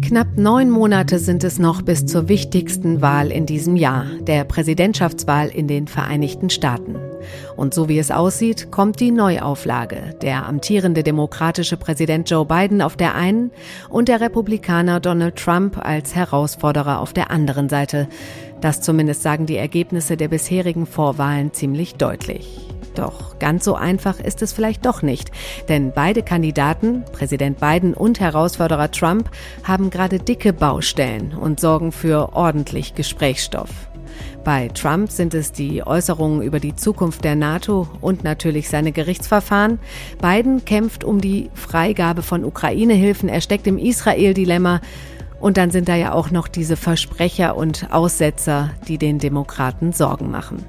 Knapp 9 Monate sind es noch bis zur wichtigsten Wahl in diesem Jahr, der Präsidentschaftswahl in den Vereinigten Staaten. Und so wie es aussieht, kommt die Neuauflage. Der amtierende demokratische Präsident Joe Biden auf der einen und der Republikaner Donald Trump als Herausforderer auf der anderen Seite. Das zumindest sagen die Ergebnisse der bisherigen Vorwahlen ziemlich deutlich. Doch ganz so einfach ist es vielleicht doch nicht, denn beide Kandidaten, Präsident Biden und Herausforderer Trump, haben gerade dicke Baustellen und sorgen für ordentlich Gesprächsstoff. Bei Trump sind es die Äußerungen über die Zukunft der NATO und natürlich seine Gerichtsverfahren. Biden kämpft um die Freigabe von Ukraine-Hilfen, er steckt im Israel-Dilemma. Und dann sind da ja auch noch diese Versprecher und Aussetzer, die den Demokraten Sorgen machen.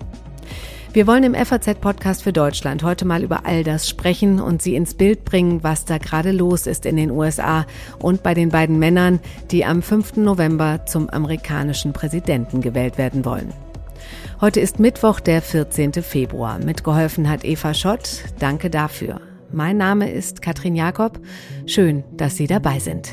Wir wollen im FAZ-Podcast für Deutschland heute mal über all das sprechen und Sie ins Bild bringen, was da gerade los ist in den USA und bei den beiden Männern, die am 5. November zum amerikanischen Präsidenten gewählt werden wollen. Heute ist Mittwoch, der 14. Februar. Mitgeholfen hat Eva Schott. Danke dafür. Mein Name ist Katrin Jakob. Schön, dass Sie dabei sind.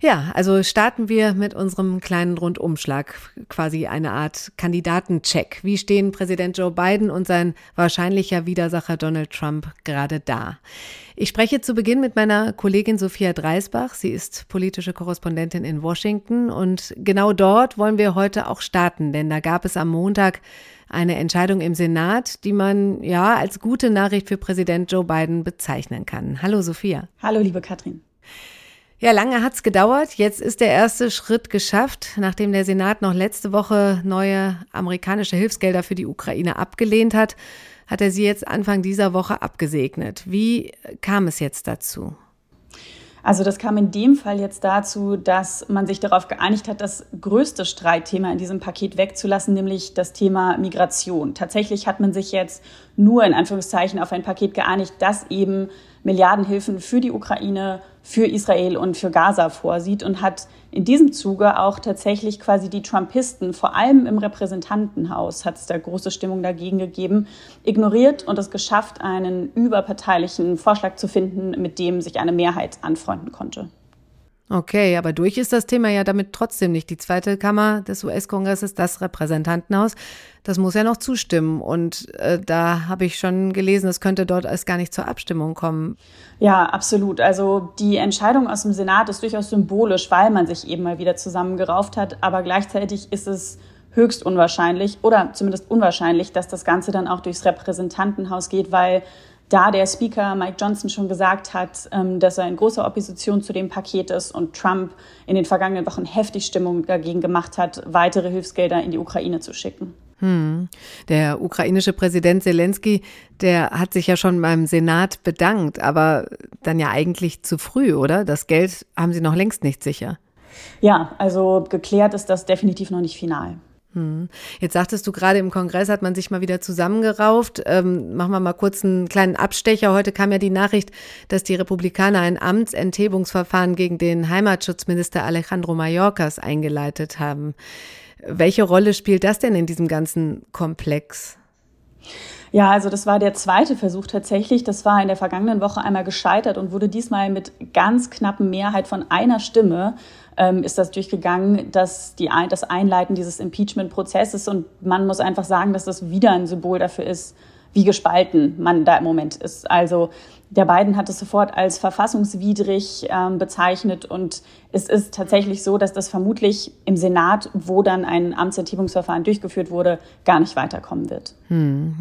Ja, also starten wir mit unserem kleinen Rundumschlag, quasi eine Art Kandidatencheck. Wie stehen Präsident Joe Biden und sein wahrscheinlicher Widersacher Donald Trump gerade da? Ich spreche zu Beginn mit meiner Kollegin Sophia Dreisbach. Sie ist politische Korrespondentin in Washington und genau dort wollen wir heute auch starten, denn da gab es am Montag eine Entscheidung im Senat, die man ja als gute Nachricht für Präsident Joe Biden bezeichnen kann. Hallo Sophia. Hallo liebe Katrin. Ja, lange hat's gedauert. Jetzt ist der erste Schritt geschafft, nachdem der Senat noch letzte Woche neue amerikanische Hilfsgelder für die Ukraine abgelehnt hat, hat er sie jetzt Anfang dieser Woche abgesegnet. Wie kam es jetzt dazu? Also das kam in dem Fall jetzt dazu, dass man sich darauf geeinigt hat, das größte Streitthema in diesem Paket wegzulassen, nämlich das Thema Migration. Tatsächlich hat man sich jetzt nur in Anführungszeichen auf ein Paket geeinigt, das eben Milliardenhilfen für die Ukraine, für Israel und für Gaza vorsieht und hat in diesem Zuge auch tatsächlich quasi die Trumpisten, vor allem im Repräsentantenhaus, hat es da große Stimmung dagegen gegeben, ignoriert und es geschafft, einen überparteilichen Vorschlag zu finden, mit dem sich eine Mehrheit anfreunden konnte. Okay, aber durch ist das Thema ja damit trotzdem nicht. Die zweite Kammer des US-Kongresses, das Repräsentantenhaus, das muss ja noch zustimmen. Und da habe ich schon gelesen, es könnte dort erst gar nicht zur Abstimmung kommen. Ja, absolut. Also die Entscheidung aus dem Senat ist durchaus symbolisch, weil man sich eben mal wieder zusammengerauft hat. Aber gleichzeitig ist es höchst unwahrscheinlich oder zumindest unwahrscheinlich, dass das Ganze dann auch durchs Repräsentantenhaus geht, weil da der Speaker Mike Johnson schon gesagt hat, dass er in großer Opposition zu dem Paket ist und Trump in den vergangenen Wochen heftig Stimmung dagegen gemacht hat, weitere Hilfsgelder in die Ukraine zu schicken. Der ukrainische Präsident Zelensky, der hat sich ja schon beim Senat bedankt, aber dann ja eigentlich zu früh, oder? Das Geld haben sie noch längst nicht sicher. Ja, also geklärt ist das definitiv noch nicht final. Jetzt sagtest du gerade, im Kongress hat man sich mal wieder zusammengerauft. Machen wir mal kurz einen kleinen Abstecher. Heute kam ja die Nachricht, dass die Republikaner ein Amtsenthebungsverfahren gegen den Heimatschutzminister Alejandro Mayorkas eingeleitet haben. Welche Rolle spielt das denn in diesem ganzen Komplex? Ja, also das war der zweite Versuch tatsächlich. Das war in der vergangenen Woche einmal gescheitert und wurde diesmal mit ganz knappen Mehrheit von einer Stimme ist das durchgegangen, dass das Einleiten dieses Impeachment-Prozesses. Und man muss einfach sagen, dass das wieder ein Symbol dafür ist, wie gespalten man da im Moment ist. Also der Biden hat es sofort als verfassungswidrig bezeichnet. Und es ist tatsächlich so, dass das vermutlich im Senat, wo dann ein Amtsenthebungsverfahren durchgeführt wurde, gar nicht weiterkommen wird.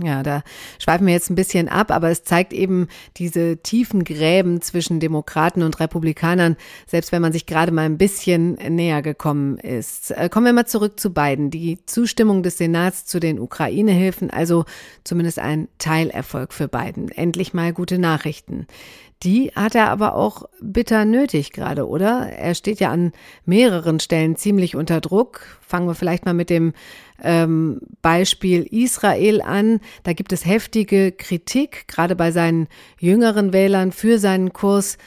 Ja, da schweifen wir jetzt ein bisschen ab. Aber es zeigt eben diese tiefen Gräben zwischen Demokraten und Republikanern, selbst wenn man sich gerade mal ein bisschen näher gekommen ist. Kommen wir mal zurück zu Biden. Die Zustimmung des Senats zu den Ukraine-Hilfen, also zumindest ein Teilerfolg für Biden. Endlich mal gute Nachrichten. Die hat er aber auch bitter nötig gerade, oder? Er steht ja an mehreren Stellen ziemlich unter Druck. Fangen wir vielleicht mal mit dem Beispiel Israel an. Da gibt es heftige Kritik, gerade bei seinen jüngeren Wählern für seinen Kurs.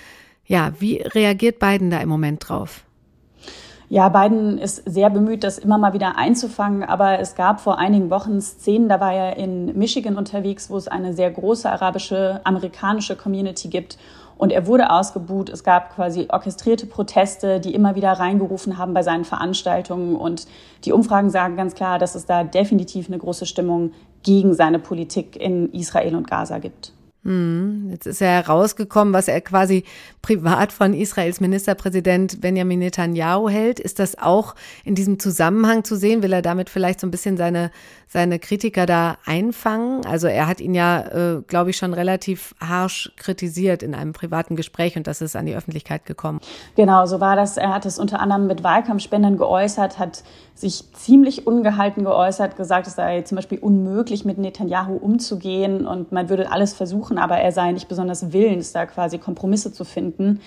Ja, wie reagiert Biden da im Moment drauf? Ja, Biden ist sehr bemüht, das immer mal wieder einzufangen, aber es gab vor einigen Wochen Szenen, da war er in Michigan unterwegs, wo es eine sehr große arabische, amerikanische Community gibt. Und er wurde ausgebuht. Es gab quasi orchestrierte Proteste, die immer wieder reingerufen haben bei seinen Veranstaltungen. Und die Umfragen sagen ganz klar, dass es da definitiv eine große Stimmung gegen seine Politik in Israel und Gaza gibt. Jetzt ist ja herausgekommen, was er quasi privat von Israels Ministerpräsident Benjamin Netanyahu hält. Ist das auch in diesem Zusammenhang zu sehen? Will er damit vielleicht so ein bisschen seine Kritiker da einfangen? Also er hat ihn ja, glaube ich, schon relativ harsch kritisiert in einem privaten Gespräch und das ist an die Öffentlichkeit gekommen. Genau, so war das. Er hat es unter anderem mit Wahlkampfspendern geäußert, hat sich ziemlich ungehalten geäußert, gesagt, es sei zum Beispiel unmöglich, mit Netanyahu umzugehen und man würde alles versuchen, aber er sei nicht besonders willens, da quasi Kompromisse zu finden.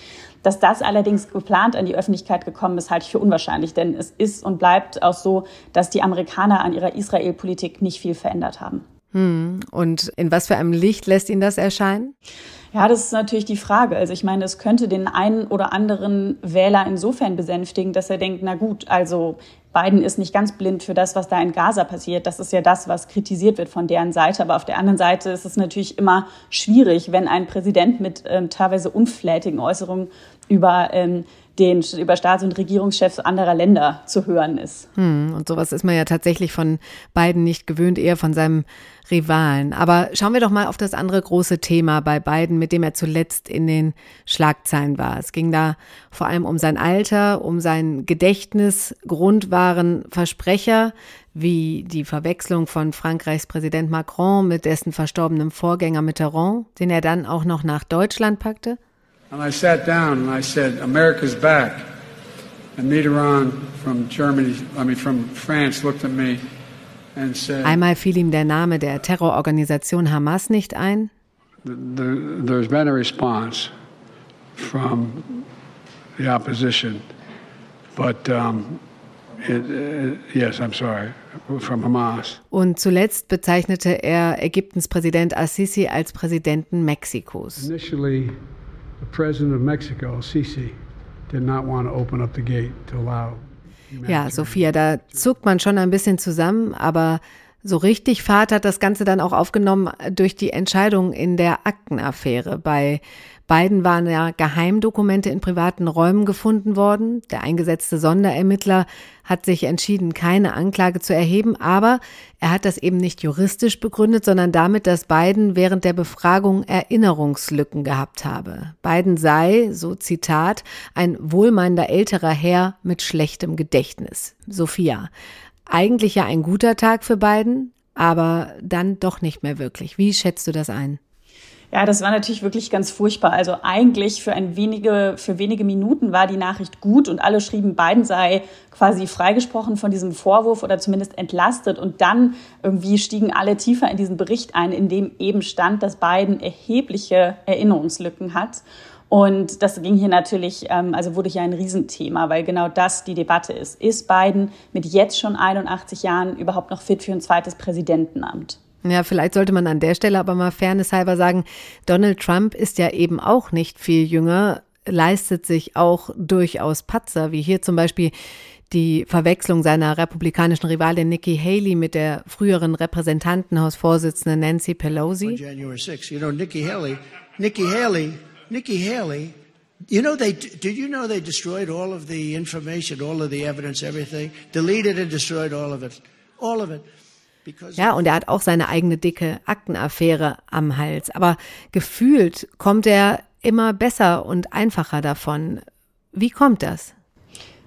Dass das allerdings geplant an die Öffentlichkeit gekommen ist, halte ich für unwahrscheinlich, denn es ist und bleibt auch so, dass die Amerikaner an ihrer Israel-Politik nicht viel verändert haben. Und in was für einem Licht lässt ihn das erscheinen? Ja, das ist natürlich die Frage. Also ich meine, es könnte den einen oder anderen Wähler insofern besänftigen, dass er denkt, na gut, also Biden ist nicht ganz blind für das, was da in Gaza passiert. Das ist ja das, was kritisiert wird von deren Seite. Aber auf der anderen Seite ist es natürlich immer schwierig, wenn ein Präsident mit teilweise unflätigen Äußerungen über Staats- und Regierungschefs anderer Länder zu hören ist. Und sowas ist man ja tatsächlich von Biden nicht gewöhnt, eher von seinem Rivalen. Aber schauen wir doch mal auf das andere große Thema bei Biden, mit dem er zuletzt in den Schlagzeilen war. Es ging da vor allem um sein Alter, um sein Gedächtnis. Grund waren Versprecher wie die Verwechslung von Frankreichs Präsident Macron mit dessen verstorbenem Vorgänger Mitterrand, den er dann auch noch nach Deutschland packte. And I sat down and I said, America's back. And Mitterrand from France looked at me and said. Einmal fiel ihm der Name der Terrororganisation Hamas nicht ein. There's been a response from the opposition, but yes, I'm sorry. From Hamas. Und zuletzt bezeichnete er Ägyptens Präsident al-Sisi als Präsidenten Mexikos. Initially, the president of Mexico, Sisi, did not want to open up the gate to allow. Ja, Sophia, da zuckt man schon ein bisschen zusammen, aber so richtig Fahrt hat das Ganze dann auch aufgenommen durch die Entscheidung in der Aktenaffäre. Bei Biden waren ja Geheimdokumente in privaten Räumen gefunden worden. Der eingesetzte Sonderermittler hat sich entschieden, keine Anklage zu erheben, aber er hat das eben nicht juristisch begründet, sondern damit, dass Biden während der Befragung Erinnerungslücken gehabt habe. Biden sei, so Zitat, ein wohlmeinender älterer Herr mit schlechtem Gedächtnis. Sophia, eigentlich ja ein guter Tag für Biden, aber dann doch nicht mehr wirklich. Wie schätzt du das ein? Ja, das war natürlich wirklich ganz furchtbar. Also eigentlich für wenige Minuten war die Nachricht gut und alle schrieben, Biden sei quasi freigesprochen von diesem Vorwurf oder zumindest entlastet. Und dann irgendwie stiegen alle tiefer in diesen Bericht ein, in dem eben stand, dass Biden erhebliche Erinnerungslücken hat. Und das ging hier natürlich, wurde hier ein Riesenthema, weil genau das die Debatte ist. Ist Biden mit jetzt schon 81 Jahren überhaupt noch fit für ein zweites Präsidentenamt? Ja, vielleicht sollte man an der Stelle aber mal fairnesshalber sagen, Donald Trump ist ja eben auch nicht viel jünger, leistet sich auch durchaus Patzer, wie hier zum Beispiel die Verwechslung seiner republikanischen Rivalin Nikki Haley mit der früheren Repräsentantenhausvorsitzenden Nancy Pelosi. January 6, Nikki Haley. Did you know they destroyed all of the information, all of the evidence, everything? Deleted and destroyed all of it. Ja, und er hat auch seine eigene dicke Aktenaffäre am Hals. Aber gefühlt kommt er immer besser und einfacher davon. Wie kommt das?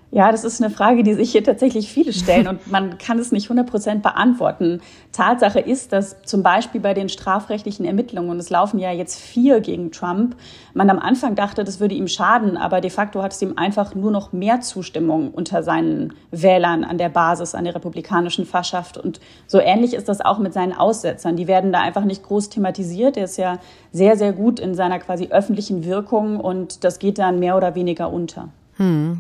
Ja, das ist eine Frage, die sich hier tatsächlich viele stellen und man kann es nicht 100% beantworten. Tatsache ist, dass zum Beispiel bei den strafrechtlichen Ermittlungen, und es laufen ja jetzt 4 gegen Trump, man am Anfang dachte, das würde ihm schaden, aber de facto hat es ihm einfach nur noch mehr Zustimmung unter seinen Wählern an der Basis, an der republikanischen Fachschaft. Und so ähnlich ist das auch mit seinen Aussetzern. Die werden da einfach nicht groß thematisiert. Er ist ja sehr, sehr gut in seiner quasi öffentlichen Wirkung und das geht dann mehr oder weniger unter.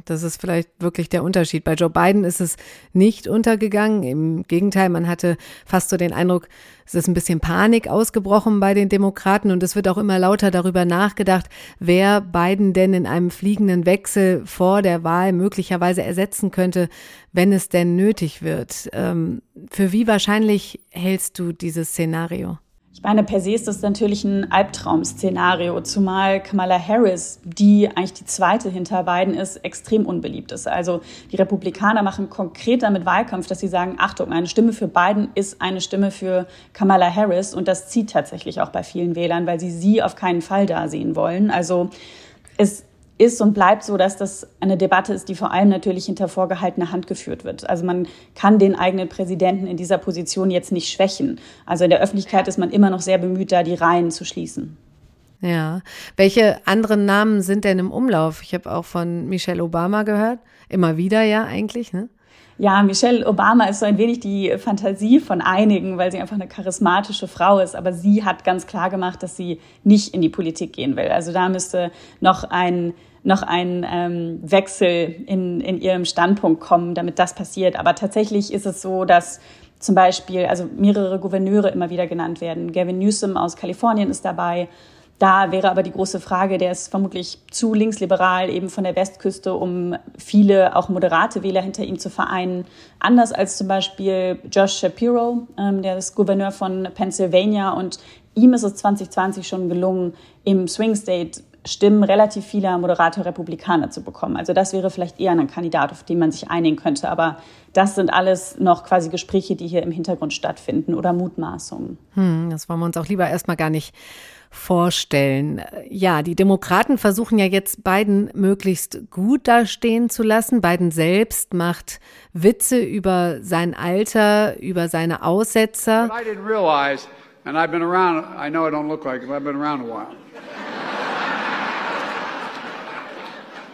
Das ist vielleicht wirklich der Unterschied. Bei Joe Biden ist es nicht untergegangen. Im Gegenteil, man hatte fast so den Eindruck, es ist ein bisschen Panik ausgebrochen bei den Demokraten und es wird auch immer lauter darüber nachgedacht, wer Biden denn in einem fliegenden Wechsel vor der Wahl möglicherweise ersetzen könnte, wenn es denn nötig wird. Für wie wahrscheinlich hältst du dieses Szenario? Ich meine, per se ist das natürlich ein Albtraum-Szenario, zumal Kamala Harris, die eigentlich die zweite hinter Biden ist, extrem unbeliebt ist. Also die Republikaner machen konkret damit Wahlkampf, dass sie sagen, Achtung, eine Stimme für Biden ist eine Stimme für Kamala Harris. Und das zieht tatsächlich auch bei vielen Wählern, weil sie auf keinen Fall da sehen wollen. Also es ist und bleibt so, dass das eine Debatte ist, die vor allem natürlich hinter vorgehaltener Hand geführt wird. Also man kann den eigenen Präsidenten in dieser Position jetzt nicht schwächen. Also in der Öffentlichkeit ist man immer noch sehr bemüht, da die Reihen zu schließen. Ja. Welche anderen Namen sind denn im Umlauf? Ich habe auch von Michelle Obama gehört. Immer wieder ja eigentlich, ne? Ja, Michelle Obama ist so ein wenig die Fantasie von einigen, weil sie einfach eine charismatische Frau ist. Aber sie hat ganz klar gemacht, dass sie nicht in die Politik gehen will. Also da müsste noch ein Wechsel in ihrem Standpunkt kommen, damit das passiert. Aber tatsächlich ist es so, dass zum Beispiel mehrere Gouverneure immer wieder genannt werden. Gavin Newsom aus Kalifornien ist dabei. Da wäre aber die große Frage, der ist vermutlich zu linksliberal, eben von der Westküste, um viele auch moderate Wähler hinter ihm zu vereinen. Anders als zum Beispiel Josh Shapiro, der ist Gouverneur von Pennsylvania. Und ihm ist es 2020 schon gelungen, im Swing State Stimmen relativ vieler moderater Republikaner zu bekommen. Also das wäre vielleicht eher ein Kandidat, auf den man sich einigen könnte. Aber das sind alles noch quasi Gespräche, die hier im Hintergrund stattfinden oder Mutmaßungen. Das wollen wir uns auch lieber erstmal gar nicht vorstellen. Ja, die Demokraten versuchen ja jetzt, Biden möglichst gut dastehen zu lassen. Biden selbst macht Witze über sein Alter, über seine Aussetzer. I didn't realize, and I've been around, I know I don't look like it, but I've been around a while.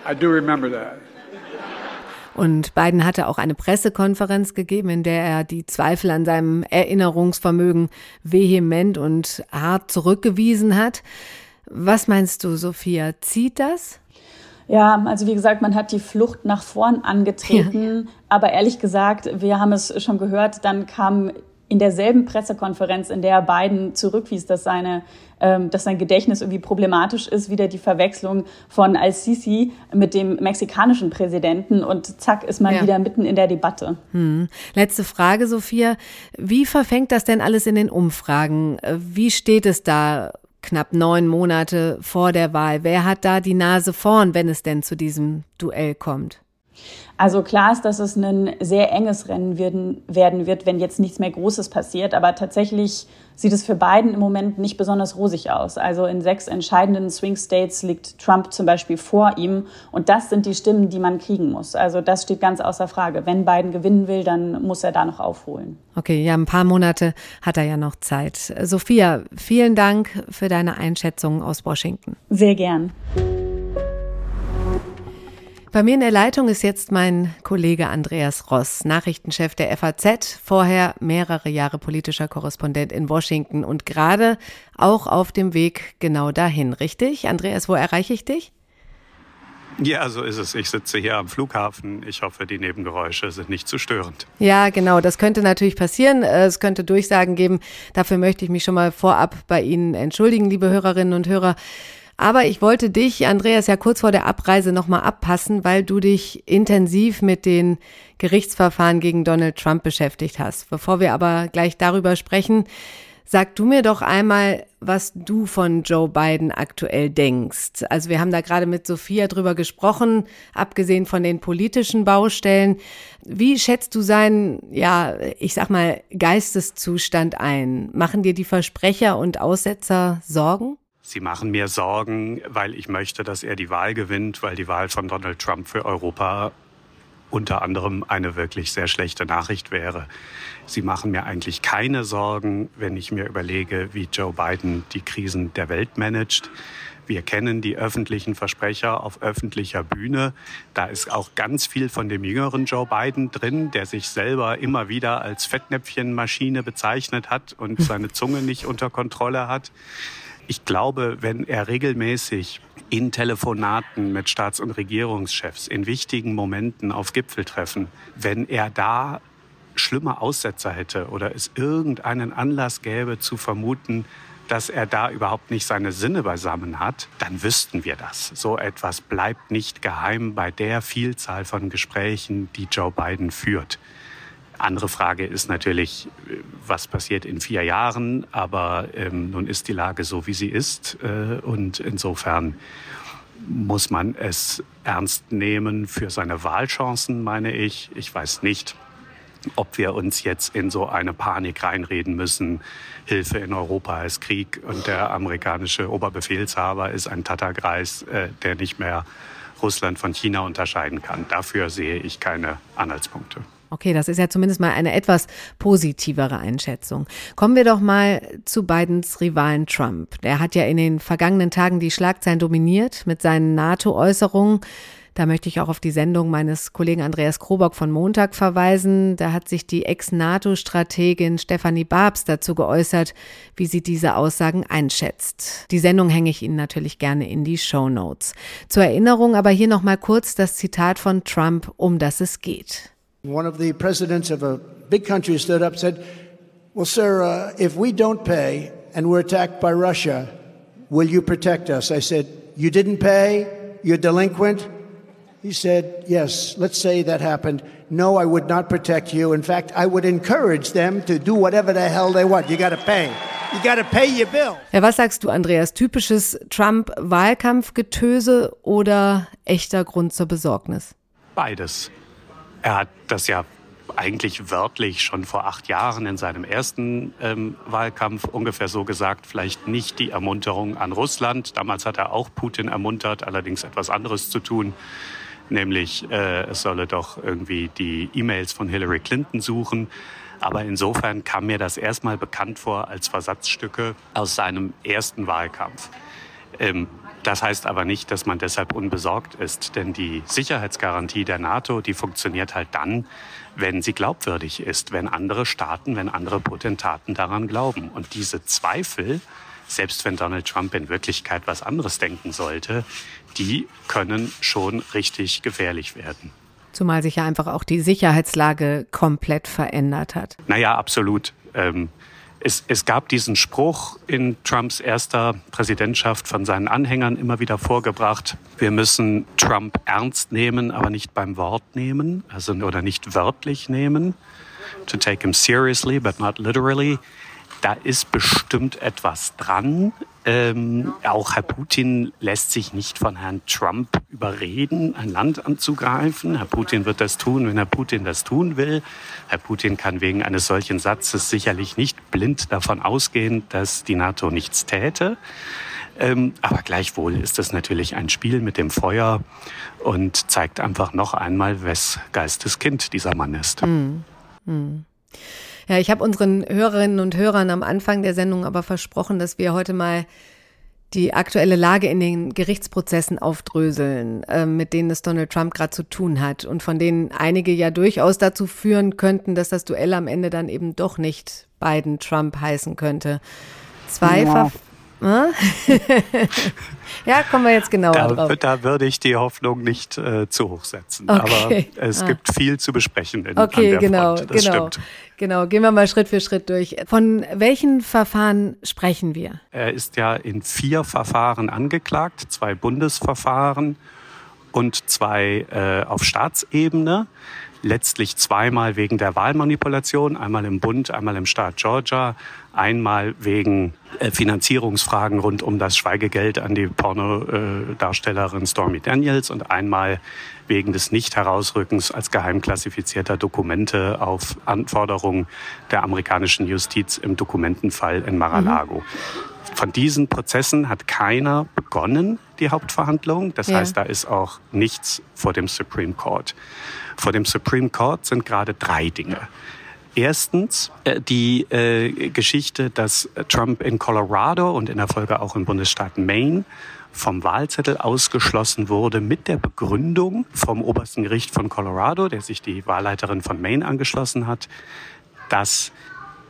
I do remember that. Und Biden hatte auch eine Pressekonferenz gegeben, in der er die Zweifel an seinem Erinnerungsvermögen vehement und hart zurückgewiesen hat. Was meinst du, Sophia, zieht das? Ja, also wie gesagt, man hat die Flucht nach vorn angetreten. Ja. Aber ehrlich gesagt, wir haben es schon gehört, dann kam in derselben Pressekonferenz, in der Biden zurückwies, dass sein Gedächtnis irgendwie problematisch ist, wieder die Verwechslung von al-Sisi mit dem mexikanischen Präsidenten und zack ist man wieder mitten in der Debatte. Letzte Frage, Sophia. Wie verfängt das denn alles in den Umfragen? Wie steht es da knapp 9 Monate vor der Wahl? Wer hat da die Nase vorn, wenn es denn zu diesem Duell kommt? Also klar ist, dass es ein sehr enges Rennen werden wird, wenn jetzt nichts mehr Großes passiert. Aber tatsächlich sieht es für Biden im Moment nicht besonders rosig aus. Also in 6 entscheidenden Swing States liegt Trump zum Beispiel vor ihm. Und das sind die Stimmen, die man kriegen muss. Also das steht ganz außer Frage. Wenn Biden gewinnen will, dann muss er da noch aufholen. Okay, ja, ein paar Monate hat er ja noch Zeit. Sophia, vielen Dank für deine Einschätzung aus Washington. Sehr gern. Bei mir in der Leitung ist jetzt mein Kollege Andreas Ross, Nachrichtenchef der FAZ, vorher mehrere Jahre politischer Korrespondent in Washington und gerade auch auf dem Weg genau dahin, richtig? Andreas, wo erreiche ich dich? Ja, so ist es. Ich sitze hier am Flughafen. Ich hoffe, die Nebengeräusche sind nicht zu störend. Ja, genau. Das könnte natürlich passieren. Es könnte Durchsagen geben. Dafür möchte ich mich schon mal vorab bei Ihnen entschuldigen, liebe Hörerinnen und Hörer. Aber ich wollte dich, Andreas, ja kurz vor der Abreise nochmal abpassen, weil du dich intensiv mit den Gerichtsverfahren gegen Donald Trump beschäftigt hast. Bevor wir aber gleich darüber sprechen, sag du mir doch einmal, was du von Joe Biden aktuell denkst. Also wir haben da gerade mit Sophia drüber gesprochen, abgesehen von den politischen Baustellen. Wie schätzt du seinen, ja, ich sag mal, Geisteszustand ein? Machen dir die Versprecher und Aussetzer Sorgen? Sie machen mir Sorgen, weil ich möchte, dass er die Wahl gewinnt, weil die Wahl von Donald Trump für Europa unter anderem eine wirklich sehr schlechte Nachricht wäre. Sie machen mir eigentlich keine Sorgen, wenn ich mir überlege, wie Joe Biden die Krisen der Welt managt. Wir kennen die öffentlichen Versprecher auf öffentlicher Bühne. Da ist auch ganz viel von dem jüngeren Joe Biden drin, der sich selber immer wieder als Fettnäpfchenmaschine bezeichnet hat und seine Zunge nicht unter Kontrolle hat. Ich glaube, wenn er regelmäßig in Telefonaten mit Staats- und Regierungschefs, in wichtigen Momenten auf Gipfeltreffen, wenn er da schlimme Aussetzer hätte oder es irgendeinen Anlass gäbe zu vermuten, dass er da überhaupt nicht seine Sinne beisammen hat, dann wüssten wir das. So etwas bleibt nicht geheim bei der Vielzahl von Gesprächen, die Joe Biden führt. Andere Frage ist natürlich, was passiert in 4 Jahren? Aber nun ist die Lage so, wie sie ist. Und insofern muss man es ernst nehmen für seine Wahlchancen, meine ich. Ich weiß nicht, ob wir uns jetzt in so eine Panik reinreden müssen. Hilfe in Europa ist Krieg und der amerikanische Oberbefehlshaber ist ein Tattergreis, der nicht mehr Russland von China unterscheiden kann. Dafür sehe ich keine Anhaltspunkte. Okay, das ist ja zumindest mal eine etwas positivere Einschätzung. Kommen wir doch mal zu Bidens Rivalen Trump. Der hat ja in den vergangenen Tagen die Schlagzeilen dominiert mit seinen NATO-Äußerungen. Da möchte ich auch auf die Sendung meines Kollegen Andreas Krobock von Montag verweisen. Da hat sich die Ex-NATO-Strategin Stephanie Babs dazu geäußert, wie sie diese Aussagen einschätzt. Die Sendung hänge ich Ihnen natürlich gerne in die Shownotes. Zur Erinnerung aber hier nochmal kurz das Zitat von Trump, um das es geht. One of the presidents of a big country stood up and said, well, sir, if we don't pay and we're attacked by Russia, will you protect us? I said, you didn't pay? You're delinquent? He said, yes, let's say that happened. No, I would not protect you. In fact, I would encourage them to do whatever the hell they want. You got to pay. You got to pay your bill. Ja, was sagst du, Andreas? Typisches Trump-Wahlkampfgetöse oder echter Grund zur Besorgnis? Beides. Er hat das ja eigentlich wörtlich schon vor 8 Jahren in seinem ersten Wahlkampf ungefähr so gesagt, vielleicht nicht die Ermunterung an Russland. Damals hat er auch Putin ermuntert, allerdings etwas anderes zu tun. Nämlich, es solle doch irgendwie die E-Mails von Hillary Clinton suchen. Aber insofern kam mir das erstmal bekannt vor als Versatzstücke aus seinem ersten Wahlkampf. Das heißt aber nicht, dass man deshalb unbesorgt ist, denn die Sicherheitsgarantie der NATO, die funktioniert halt dann, wenn sie glaubwürdig ist, wenn andere Staaten, wenn andere Potentaten daran glauben. Und diese Zweifel, selbst wenn Donald Trump in Wirklichkeit was anderes denken sollte, die können schon richtig gefährlich werden. Zumal sich ja einfach auch die Sicherheitslage komplett verändert hat. Naja, absolut. Es gab diesen Spruch in Trumps erster Präsidentschaft von seinen Anhängern immer wieder vorgebracht, wir müssen Trump ernst nehmen, aber nicht beim Wort nehmen, also oder nicht wörtlich nehmen. To take him seriously, but not literally. Da ist bestimmt etwas dran. Auch Herr Putin lässt sich nicht von Herrn Trump überreden, ein Land anzugreifen. Herr Putin wird das tun, wenn Herr Putin das tun will. Herr Putin kann wegen eines solchen Satzes sicherlich nicht blind davon ausgehen, dass die NATO nichts täte. Aber gleichwohl ist das natürlich ein Spiel mit dem Feuer und zeigt einfach noch einmal, wes Geistes Kind dieser Mann ist. Mhm. Mhm. Ja, ich habe unseren Hörerinnen und Hörern am Anfang der Sendung aber versprochen, dass wir heute mal die aktuelle Lage in den Gerichtsprozessen aufdröseln, mit denen es Donald Trump gerade zu tun hat und von denen einige ja durchaus dazu führen könnten, dass das Duell am Ende dann eben doch nicht Biden-Trump heißen könnte. Ja, kommen wir jetzt genauer drauf. Da würde ich die Hoffnung nicht zu hoch setzen. Okay. Aber es gibt viel zu besprechen an der Front. Genau, gehen wir mal Schritt für Schritt durch. Von welchen Verfahren sprechen wir? Er ist ja in 4 Verfahren angeklagt, 2 Bundesverfahren und 2 auf Staatsebene. Letztlich 2-mal wegen der Wahlmanipulation, einmal im Bund, einmal im Staat Georgia, einmal wegen Finanzierungsfragen rund um das Schweigegeld an die Pornodarstellerin Stormy Daniels und einmal wegen des Nicht-Herausrückens als geheim klassifizierter Dokumente auf Anforderung der amerikanischen Justiz im Dokumentenfall in Mar-a-Lago. Von diesen Prozessen hat keiner begonnen, die Hauptverhandlung. Das heißt, da ist auch nichts vor dem Supreme Court. Vor dem Supreme Court sind gerade 3 Dinge. Erstens die Geschichte, dass Trump in Colorado und in der Folge auch im Bundesstaat Maine vom Wahlzettel ausgeschlossen wurde mit der Begründung vom obersten Gericht von Colorado, der sich die Wahlleiterin von Maine angeschlossen hat, dass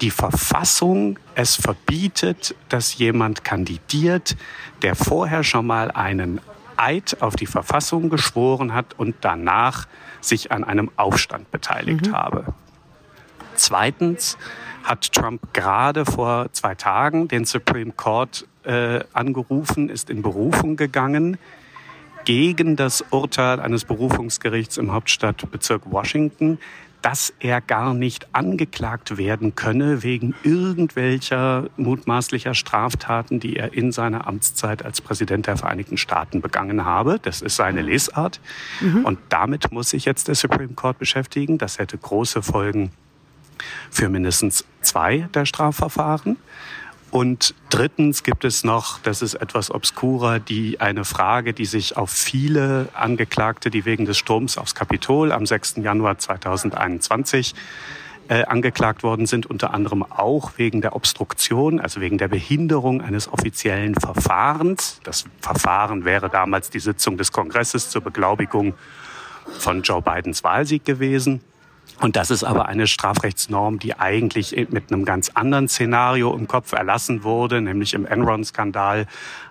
die Verfassung es verbietet, dass jemand kandidiert, der vorher schon mal einen Eid auf die Verfassung geschworen hat und danach sich an einem Aufstand beteiligt habe. Zweitens hat Trump gerade vor 2 Tagen den Supreme Court angerufen, ist in Berufung gegangen gegen das Urteil eines Berufungsgerichts im Hauptstadtbezirk Washington, dass er gar nicht angeklagt werden könne wegen irgendwelcher mutmaßlicher Straftaten, die er in seiner Amtszeit als Präsident der Vereinigten Staaten begangen habe. Das ist seine Lesart. Und damit muss sich jetzt der Supreme Court beschäftigen. Das hätte große Folgen für mindestens 2 der Strafverfahren. Und drittens gibt es noch, das ist etwas obskurer, eine Frage, die sich auf viele Angeklagte, die wegen des Sturms aufs Kapitol am 6. Januar 2021 angeklagt worden sind, unter anderem auch wegen der Obstruktion, also wegen der Behinderung eines offiziellen Verfahrens. Das Verfahren wäre damals die Sitzung des Kongresses zur Beglaubigung von Joe Bidens Wahlsieg gewesen. Und das ist aber eine Strafrechtsnorm, die eigentlich mit einem ganz anderen Szenario im Kopf erlassen wurde, nämlich im Enron-Skandal,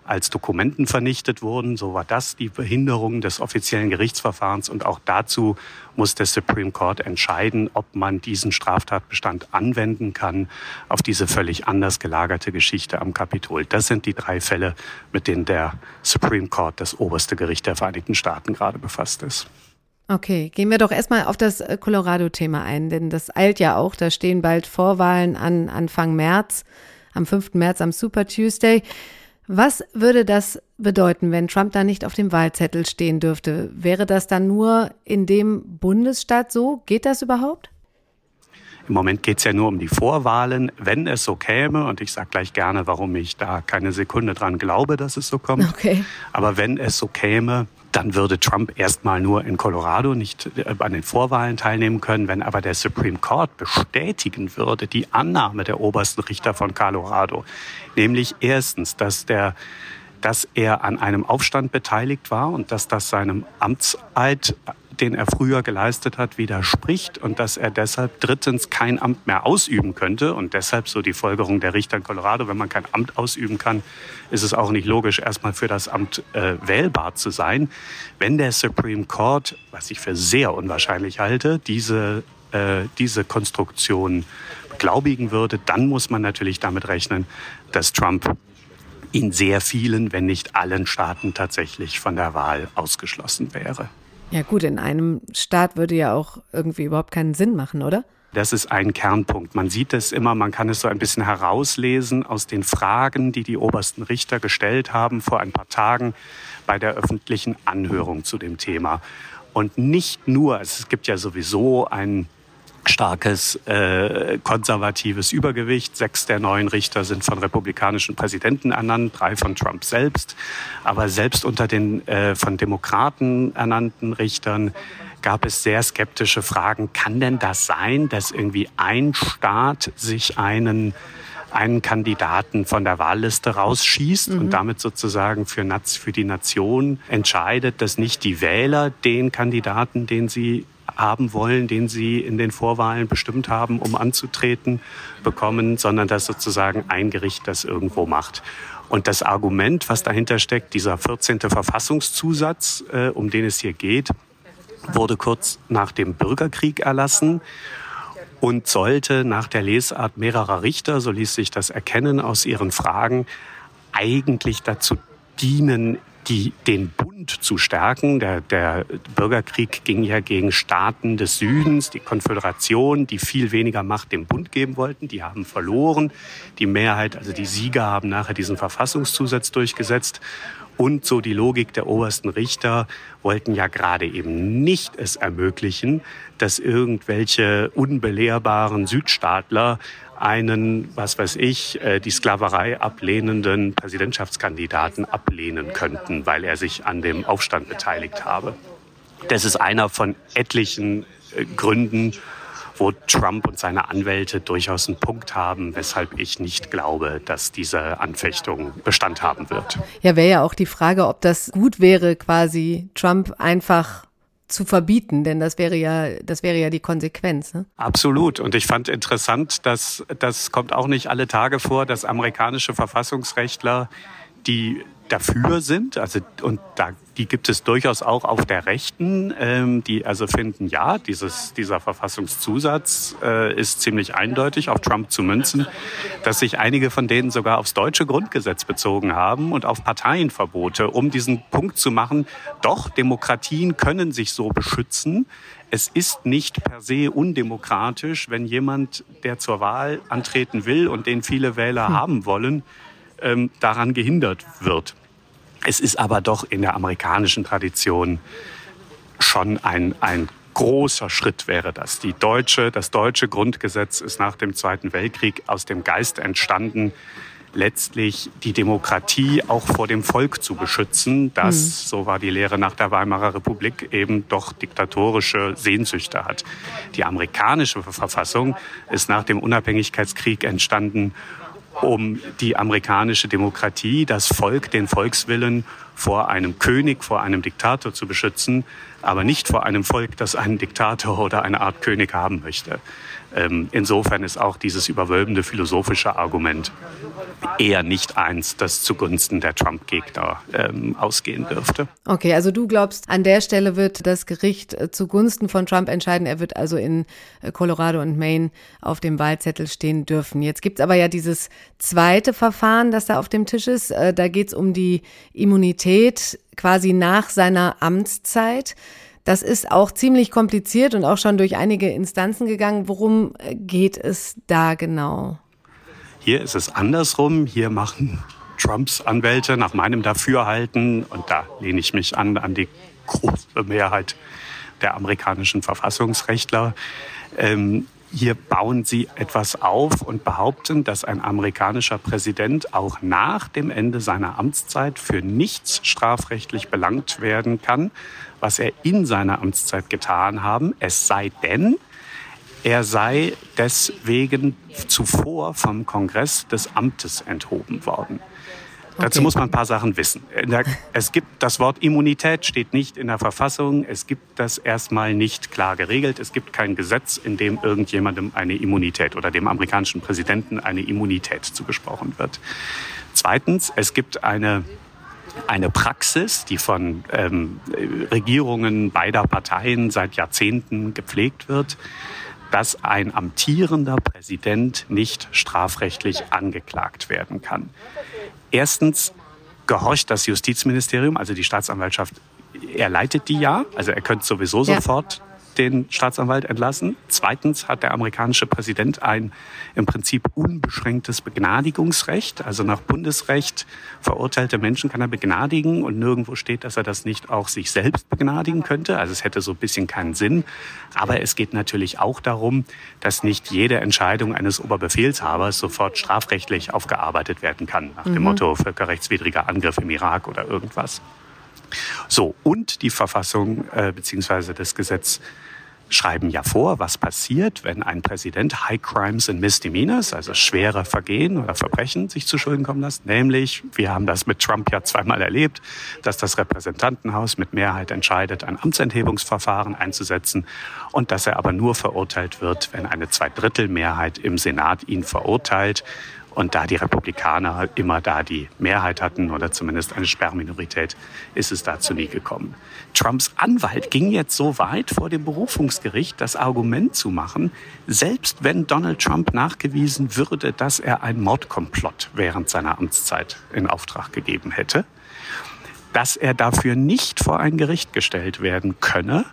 als Dokumenten vernichtet wurden. So war das die Behinderung des offiziellen Gerichtsverfahrens. Und auch dazu muss der Supreme Court entscheiden, ob man diesen Straftatbestand anwenden kann auf diese völlig anders gelagerte Geschichte am Kapitol. Das sind die 3 Fälle, mit denen der Supreme Court, das oberste Gericht der Vereinigten Staaten, gerade befasst ist. Okay, gehen wir doch erstmal auf das Colorado-Thema ein, denn das eilt ja auch. Da stehen bald Vorwahlen an Anfang März, am 5. März, am Super Tuesday. Was würde das bedeuten, wenn Trump da nicht auf dem Wahlzettel stehen dürfte? Wäre das dann nur in dem Bundesstaat so? Geht das überhaupt? Im Moment geht es ja nur um die Vorwahlen, wenn es so käme. Und ich sage gleich gerne, warum ich da keine Sekunde dran glaube, dass es so kommt. Okay. Aber wenn es so käme, dann würde Trump erstmal nur in Colorado nicht an den Vorwahlen teilnehmen können. Wenn aber der Supreme Court bestätigen würde, die Annahme der obersten Richter von Colorado, nämlich erstens, dass er an einem Aufstand beteiligt war und dass das seinem Amtseid, den er früher geleistet hat, widerspricht und dass er deshalb drittens kein Amt mehr ausüben könnte und deshalb, so die Folgerung der Richter in Colorado, wenn man kein Amt ausüben kann, ist es auch nicht logisch, erstmal für das Amt wählbar zu sein. Wenn der Supreme Court, was ich für sehr unwahrscheinlich halte, diese Konstruktion beglaubigen würde, dann muss man natürlich damit rechnen, dass Trump in sehr vielen, wenn nicht allen Staaten tatsächlich von der Wahl ausgeschlossen wäre. Ja gut, in einem Staat würde ja auch irgendwie überhaupt keinen Sinn machen, oder? Das ist ein Kernpunkt. Man sieht es immer, man kann es so ein bisschen herauslesen aus den Fragen, die die obersten Richter gestellt haben vor ein paar Tagen bei der öffentlichen Anhörung zu dem Thema. Und nicht nur, es gibt ja sowieso ein starkes konservatives Übergewicht. 6 der 9 Richter sind von republikanischen Präsidenten ernannt, 3 von Trump selbst. Aber selbst unter den von Demokraten ernannten Richtern gab es sehr skeptische Fragen. Kann denn das sein, dass irgendwie ein Staat sich einen Kandidaten von der Wahlliste rausschießt und damit sozusagen für die Nation entscheidet, dass nicht die Wähler den Kandidaten, den sie haben wollen, den sie in den Vorwahlen bestimmt haben, um anzutreten, bekommen, sondern dass sozusagen ein Gericht das irgendwo macht. Und das Argument, was dahinter steckt, dieser 14. Verfassungszusatz, um den es hier geht, wurde kurz nach dem Bürgerkrieg erlassen und sollte nach der Lesart mehrerer Richter, so ließ sich das erkennen aus ihren Fragen, eigentlich dazu dienen, den Bund zu stärken. Der Bürgerkrieg ging ja gegen Staaten des Südens, die Konföderation, die viel weniger Macht dem Bund geben wollten. Die haben verloren. Die Mehrheit, also die Sieger, haben nachher diesen Verfassungszusatz durchgesetzt. Und so die Logik der obersten Richter wollten ja gerade eben nicht es ermöglichen, dass irgendwelche unbelehrbaren Südstaatler einen, was weiß ich, die Sklaverei ablehnenden Präsidentschaftskandidaten ablehnen könnten, weil er sich an dem Aufstand beteiligt habe. Das ist einer von etlichen Gründen, wo Trump und seine Anwälte durchaus einen Punkt haben, weshalb ich nicht glaube, dass diese Anfechtung Bestand haben wird. Ja, wäre ja auch die Frage, ob das gut wäre, quasi Trump einfach zu verbieten, denn das wäre ja die Konsequenz. Ne? Absolut. Und ich fand interessant, dass das kommt auch nicht alle Tage vor, dass amerikanische Verfassungsrechtler, die dafür sind, also und da, die gibt es durchaus auch auf der Rechten, die also finden, ja, dieser Verfassungszusatz ist ziemlich eindeutig, auf Trump zu münzen, dass sich einige von denen sogar aufs deutsche Grundgesetz bezogen haben und auf Parteienverbote, um diesen Punkt zu machen, doch, Demokratien können sich so beschützen. Es ist nicht per se undemokratisch, wenn jemand, der zur Wahl antreten will und den viele Wähler haben wollen, daran gehindert wird. Es ist aber doch in der amerikanischen Tradition schon ein großer Schritt wäre das. Das deutsche Grundgesetz ist nach dem Zweiten Weltkrieg aus dem Geist entstanden, letztlich die Demokratie auch vor dem Volk zu beschützen, das, so war die Lehre nach der Weimarer Republik, eben doch diktatorische Sehnsüchte hat. Die amerikanische Verfassung ist nach dem Unabhängigkeitskrieg entstanden, um die amerikanische Demokratie, das Volk, den Volkswillen vor einem König, vor einem Diktator zu beschützen, aber nicht vor einem Volk, das einen Diktator oder eine Art König haben möchte. Insofern ist auch dieses überwölbende philosophische Argument eher nicht eins, das zugunsten der Trump-Gegner ausgehen dürfte. Okay, also du glaubst, an der Stelle wird das Gericht zugunsten von Trump entscheiden. Er wird also in Colorado und Maine auf dem Wahlzettel stehen dürfen. Jetzt gibt es aber ja dieses zweite Verfahren, das da auf dem Tisch ist. Da geht es um die Immunität quasi nach seiner Amtszeit. Das ist auch ziemlich kompliziert und auch schon durch einige Instanzen gegangen. Worum geht es da genau? Hier ist es andersrum. Hier machen Trumps Anwälte nach meinem Dafürhalten, und da lehne ich mich an die große Mehrheit der amerikanischen Verfassungsrechtler, hier bauen sie etwas auf und behaupten, dass ein amerikanischer Präsident auch nach dem Ende seiner Amtszeit für nichts strafrechtlich belangt werden kann, was er in seiner Amtszeit getan haben, es sei denn, er sei deswegen zuvor vom Kongress des Amtes enthoben worden. Okay. Dazu muss man ein paar Sachen wissen. Es gibt das Wort Immunität, steht nicht in der Verfassung. Es gibt das erstmal nicht klar geregelt. Es gibt kein Gesetz, in dem irgendjemandem eine Immunität oder dem amerikanischen Präsidenten eine Immunität zugesprochen wird. Zweitens, es gibt eine Praxis, die von Regierungen beider Parteien seit Jahrzehnten gepflegt wird, dass ein amtierender Präsident nicht strafrechtlich angeklagt werden kann. Erstens gehorcht das Justizministerium, also die Staatsanwaltschaft, er leitet die ja, also er könnte sowieso sofort den Staatsanwalt entlassen. Zweitens hat der amerikanische Präsident ein im Prinzip unbeschränktes Begnadigungsrecht. Also nach Bundesrecht verurteilte Menschen kann er begnadigen und nirgendwo steht, dass er das nicht auch sich selbst begnadigen könnte. Also es hätte so ein bisschen keinen Sinn. Aber es geht natürlich auch darum, dass nicht jede Entscheidung eines Oberbefehlshabers sofort strafrechtlich aufgearbeitet werden kann. Nach dem Motto völkerrechtswidriger Angriff im Irak oder irgendwas. So, und die Verfassung bzw. das Gesetz schreiben ja vor, was passiert, wenn ein Präsident High Crimes and Misdemeanors, also schwere Vergehen oder Verbrechen, sich zu Schulden kommen lässt. Nämlich, wir haben das mit Trump ja zweimal erlebt, dass das Repräsentantenhaus mit Mehrheit entscheidet, ein Amtsenthebungsverfahren einzusetzen und dass er aber nur verurteilt wird, wenn eine Zweidrittelmehrheit im Senat ihn verurteilt. Und da die Republikaner immer da die Mehrheit hatten oder zumindest eine Sperrminorität, ist es dazu nie gekommen. Trumps Anwalt ging jetzt so weit, vor dem Berufungsgericht das Argument zu machen, selbst wenn Donald Trump nachgewiesen würde, dass er einen Mordkomplott während seiner Amtszeit in Auftrag gegeben hätte, dass er dafür nicht vor ein Gericht gestellt werden könne,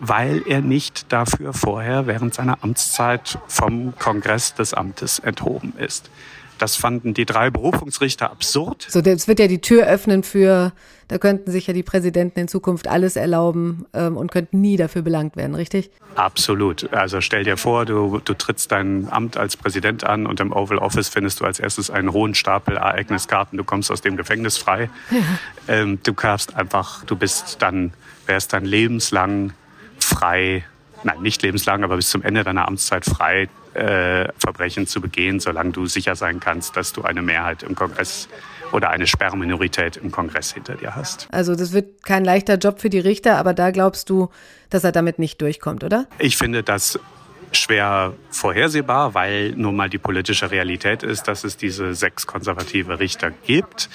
weil er nicht dafür vorher während seiner Amtszeit vom Kongress des Amtes enthoben ist. Das fanden die drei Berufungsrichter absurd. So, das wird ja die Tür öffnen für, da könnten sich ja die Präsidenten in Zukunft alles erlauben und könnten nie dafür belangt werden, richtig? Absolut. Also stell dir vor, du trittst dein Amt als Präsident an und im Oval Office findest du als erstes einen hohen Stapel Ereigniskarten. Du kommst aus dem Gefängnis frei. Ja. Du wärst dann lebenslang frei, nein, nicht lebenslang, aber bis zum Ende deiner Amtszeit frei, Verbrechen zu begehen, solange du sicher sein kannst, dass du eine Mehrheit im Kongress oder eine Sperrminorität im Kongress hinter dir hast. Also das wird kein leichter Job für die Richter, aber da glaubst du, dass er damit nicht durchkommt, oder? Ich finde das schwer vorhersehbar, weil nun mal die politische Realität ist, dass es diese 6 konservative Richter gibt.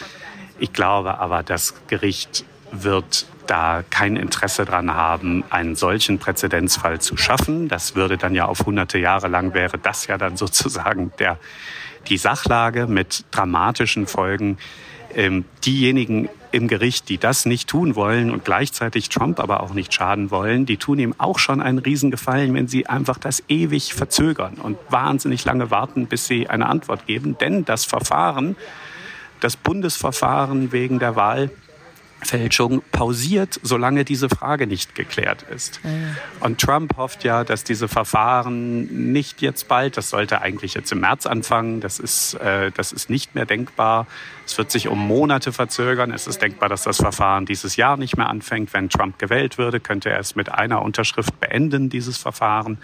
Ich glaube aber, das Gericht wird da kein Interesse dran haben, einen solchen Präzedenzfall zu schaffen. Das würde dann ja auf hunderte Jahre lang, wäre das ja dann sozusagen die Sachlage mit dramatischen Folgen. Diejenigen im Gericht, die das nicht tun wollen und gleichzeitig Trump aber auch nicht schaden wollen, die tun ihm auch schon einen Riesengefallen, wenn sie einfach das ewig verzögern und wahnsinnig lange warten, bis sie eine Antwort geben. Denn das Verfahren, das Bundesverfahren wegen der Wahlfälschung pausiert, solange diese Frage nicht geklärt ist. Und Trump hofft ja, dass diese Verfahren nicht jetzt bald, das sollte eigentlich jetzt im März anfangen, das ist nicht mehr denkbar. Es wird sich um Monate verzögern. Es ist denkbar, dass das Verfahren dieses Jahr nicht mehr anfängt. Wenn Trump gewählt würde, könnte er es mit einer Unterschrift beenden, dieses Verfahren.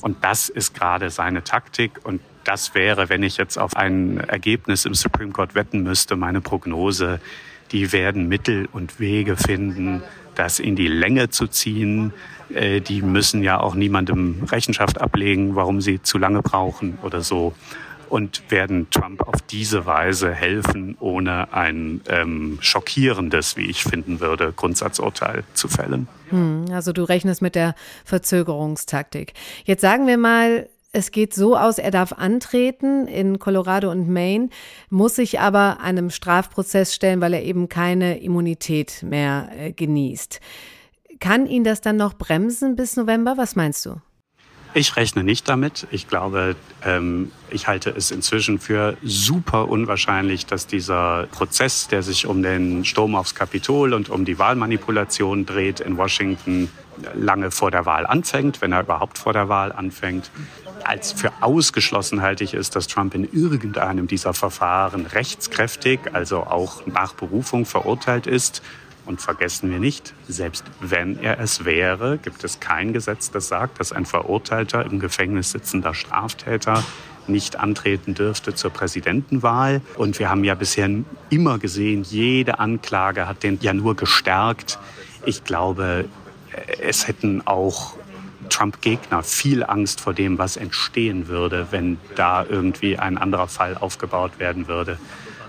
Und das ist gerade seine Taktik. Und das wäre, wenn ich jetzt auf ein Ergebnis im Supreme Court wetten müsste, meine Prognose: Die werden Mittel und Wege finden, das in die Länge zu ziehen. Die müssen ja auch niemandem Rechenschaft ablegen, warum sie zu lange brauchen oder so. Und werden Trump auf diese Weise helfen, ohne ein schockierendes, wie ich finden würde, Grundsatzurteil zu fällen. Also du rechnest mit der Verzögerungstaktik. Jetzt sagen wir mal, es geht so aus, er darf antreten in Colorado und Maine, muss sich aber einem Strafprozess stellen, weil er eben keine Immunität mehr genießt. Kann ihn das dann noch bremsen bis November? Was meinst du? Ich rechne nicht damit. Ich glaube, ich halte es inzwischen für super unwahrscheinlich, dass dieser Prozess, der sich um den Sturm aufs Kapitol und um die Wahlmanipulation dreht in Washington, lange vor der Wahl anfängt, wenn er überhaupt vor der Wahl anfängt. Als für ausgeschlossen halte ich es, dass Trump in irgendeinem dieser Verfahren rechtskräftig, also auch nach Berufung verurteilt ist. Und vergessen wir nicht, selbst wenn er es wäre, gibt es kein Gesetz, das sagt, dass ein verurteilter, im Gefängnis sitzender Straftäter nicht antreten dürfte zur Präsidentenwahl. Und wir haben ja bisher immer gesehen, jede Anklage hat den ja nur gestärkt. Ich glaube, es hätten auch Trump-Gegner viel Angst vor dem, was entstehen würde, wenn da irgendwie ein anderer Fall aufgebaut werden würde.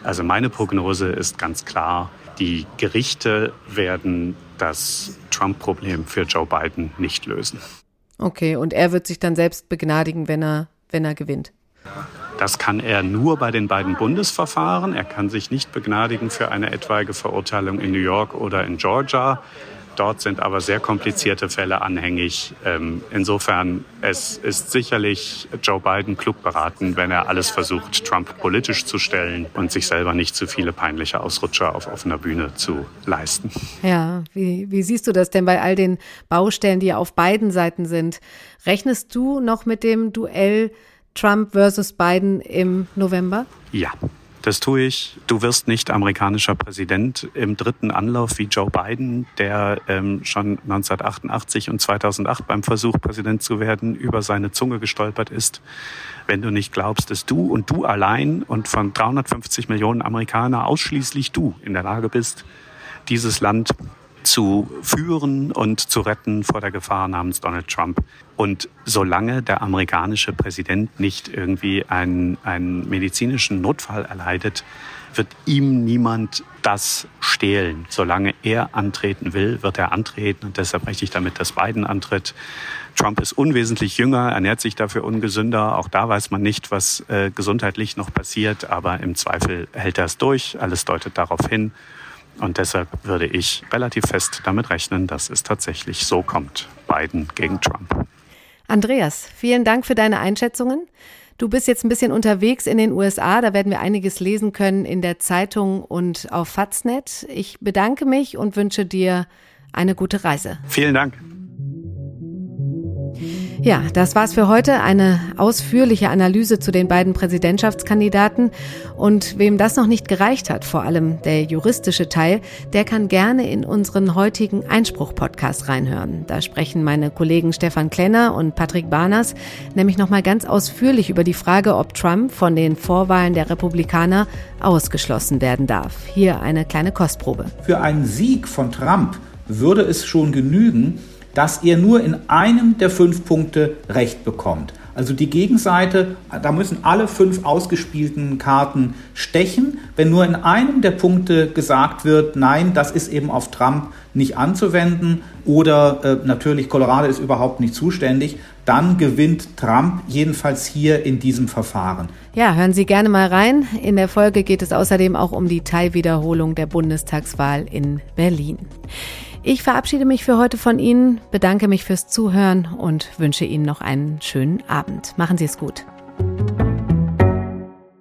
Also meine Prognose ist ganz klar, die Gerichte werden das Trump-Problem für Joe Biden nicht lösen. Okay, und er wird sich dann selbst begnadigen, wenn er gewinnt? Das kann er nur bei den beiden Bundesverfahren. Er kann sich nicht begnadigen für eine etwaige Verurteilung in New York oder in Georgia. Dort sind aber sehr komplizierte Fälle anhängig. Insofern, es ist sicherlich Joe Biden klug beraten, wenn er alles versucht, Trump politisch zu stellen und sich selber nicht zu viele peinliche Ausrutscher auf offener Bühne zu leisten. Ja, wie siehst du das denn bei all den Baustellen, die ja auf beiden Seiten sind? Rechnest du noch mit dem Duell Trump versus Biden im November? Ja. Das tue ich. Du wirst nicht amerikanischer Präsident im dritten Anlauf wie Joe Biden, der schon 1988 und 2008 beim Versuch, Präsident zu werden, über seine Zunge gestolpert ist. Wenn du nicht glaubst, dass du und du allein und von 350 Millionen Amerikaner ausschließlich du in der Lage bist, dieses Land zu führen und zu retten vor der Gefahr namens Donald Trump. Und solange der amerikanische Präsident nicht irgendwie einen medizinischen Notfall erleidet, wird ihm niemand das stehlen. Solange er antreten will, wird er antreten. Und deshalb rechne ich damit, dass Biden antritt. Trump ist unwesentlich jünger, ernährt sich dafür ungesünder. Auch da weiß man nicht, was gesundheitlich noch passiert. Aber im Zweifel hält er es durch. Alles deutet darauf hin. Und deshalb würde ich relativ fest damit rechnen, dass es tatsächlich so kommt: Biden gegen Trump. Andreas, vielen Dank für deine Einschätzungen. Du bist jetzt ein bisschen unterwegs in den USA. Da werden wir einiges lesen können in der Zeitung und auf FAZ.net. Ich bedanke mich und wünsche dir eine gute Reise. Vielen Dank. Ja, das war's für heute. Eine ausführliche Analyse zu den beiden Präsidentschaftskandidaten. Und wem das noch nicht gereicht hat, vor allem der juristische Teil, der kann gerne in unseren heutigen Einspruch-Podcast reinhören. Da sprechen meine Kollegen Stefan Klenner und Patrick Barners nämlich nochmal ganz ausführlich über die Frage, ob Trump von den Vorwahlen der Republikaner ausgeschlossen werden darf. Hier eine kleine Kostprobe. Für einen Sieg von Trump würde es schon genügen, dass er nur in einem der 5 Punkte Recht bekommt. Also die Gegenseite, da müssen alle 5 ausgespielten Karten stechen. Wenn nur in einem der Punkte gesagt wird, nein, das ist eben auf Trump nicht anzuwenden oder natürlich Colorado ist überhaupt nicht zuständig, dann gewinnt Trump jedenfalls hier in diesem Verfahren. Ja, hören Sie gerne mal rein. In der Folge geht es außerdem auch um die Teilwiederholung der Bundestagswahl in Berlin. Ich verabschiede mich für heute von Ihnen, bedanke mich fürs Zuhören und wünsche Ihnen noch einen schönen Abend. Machen Sie es gut.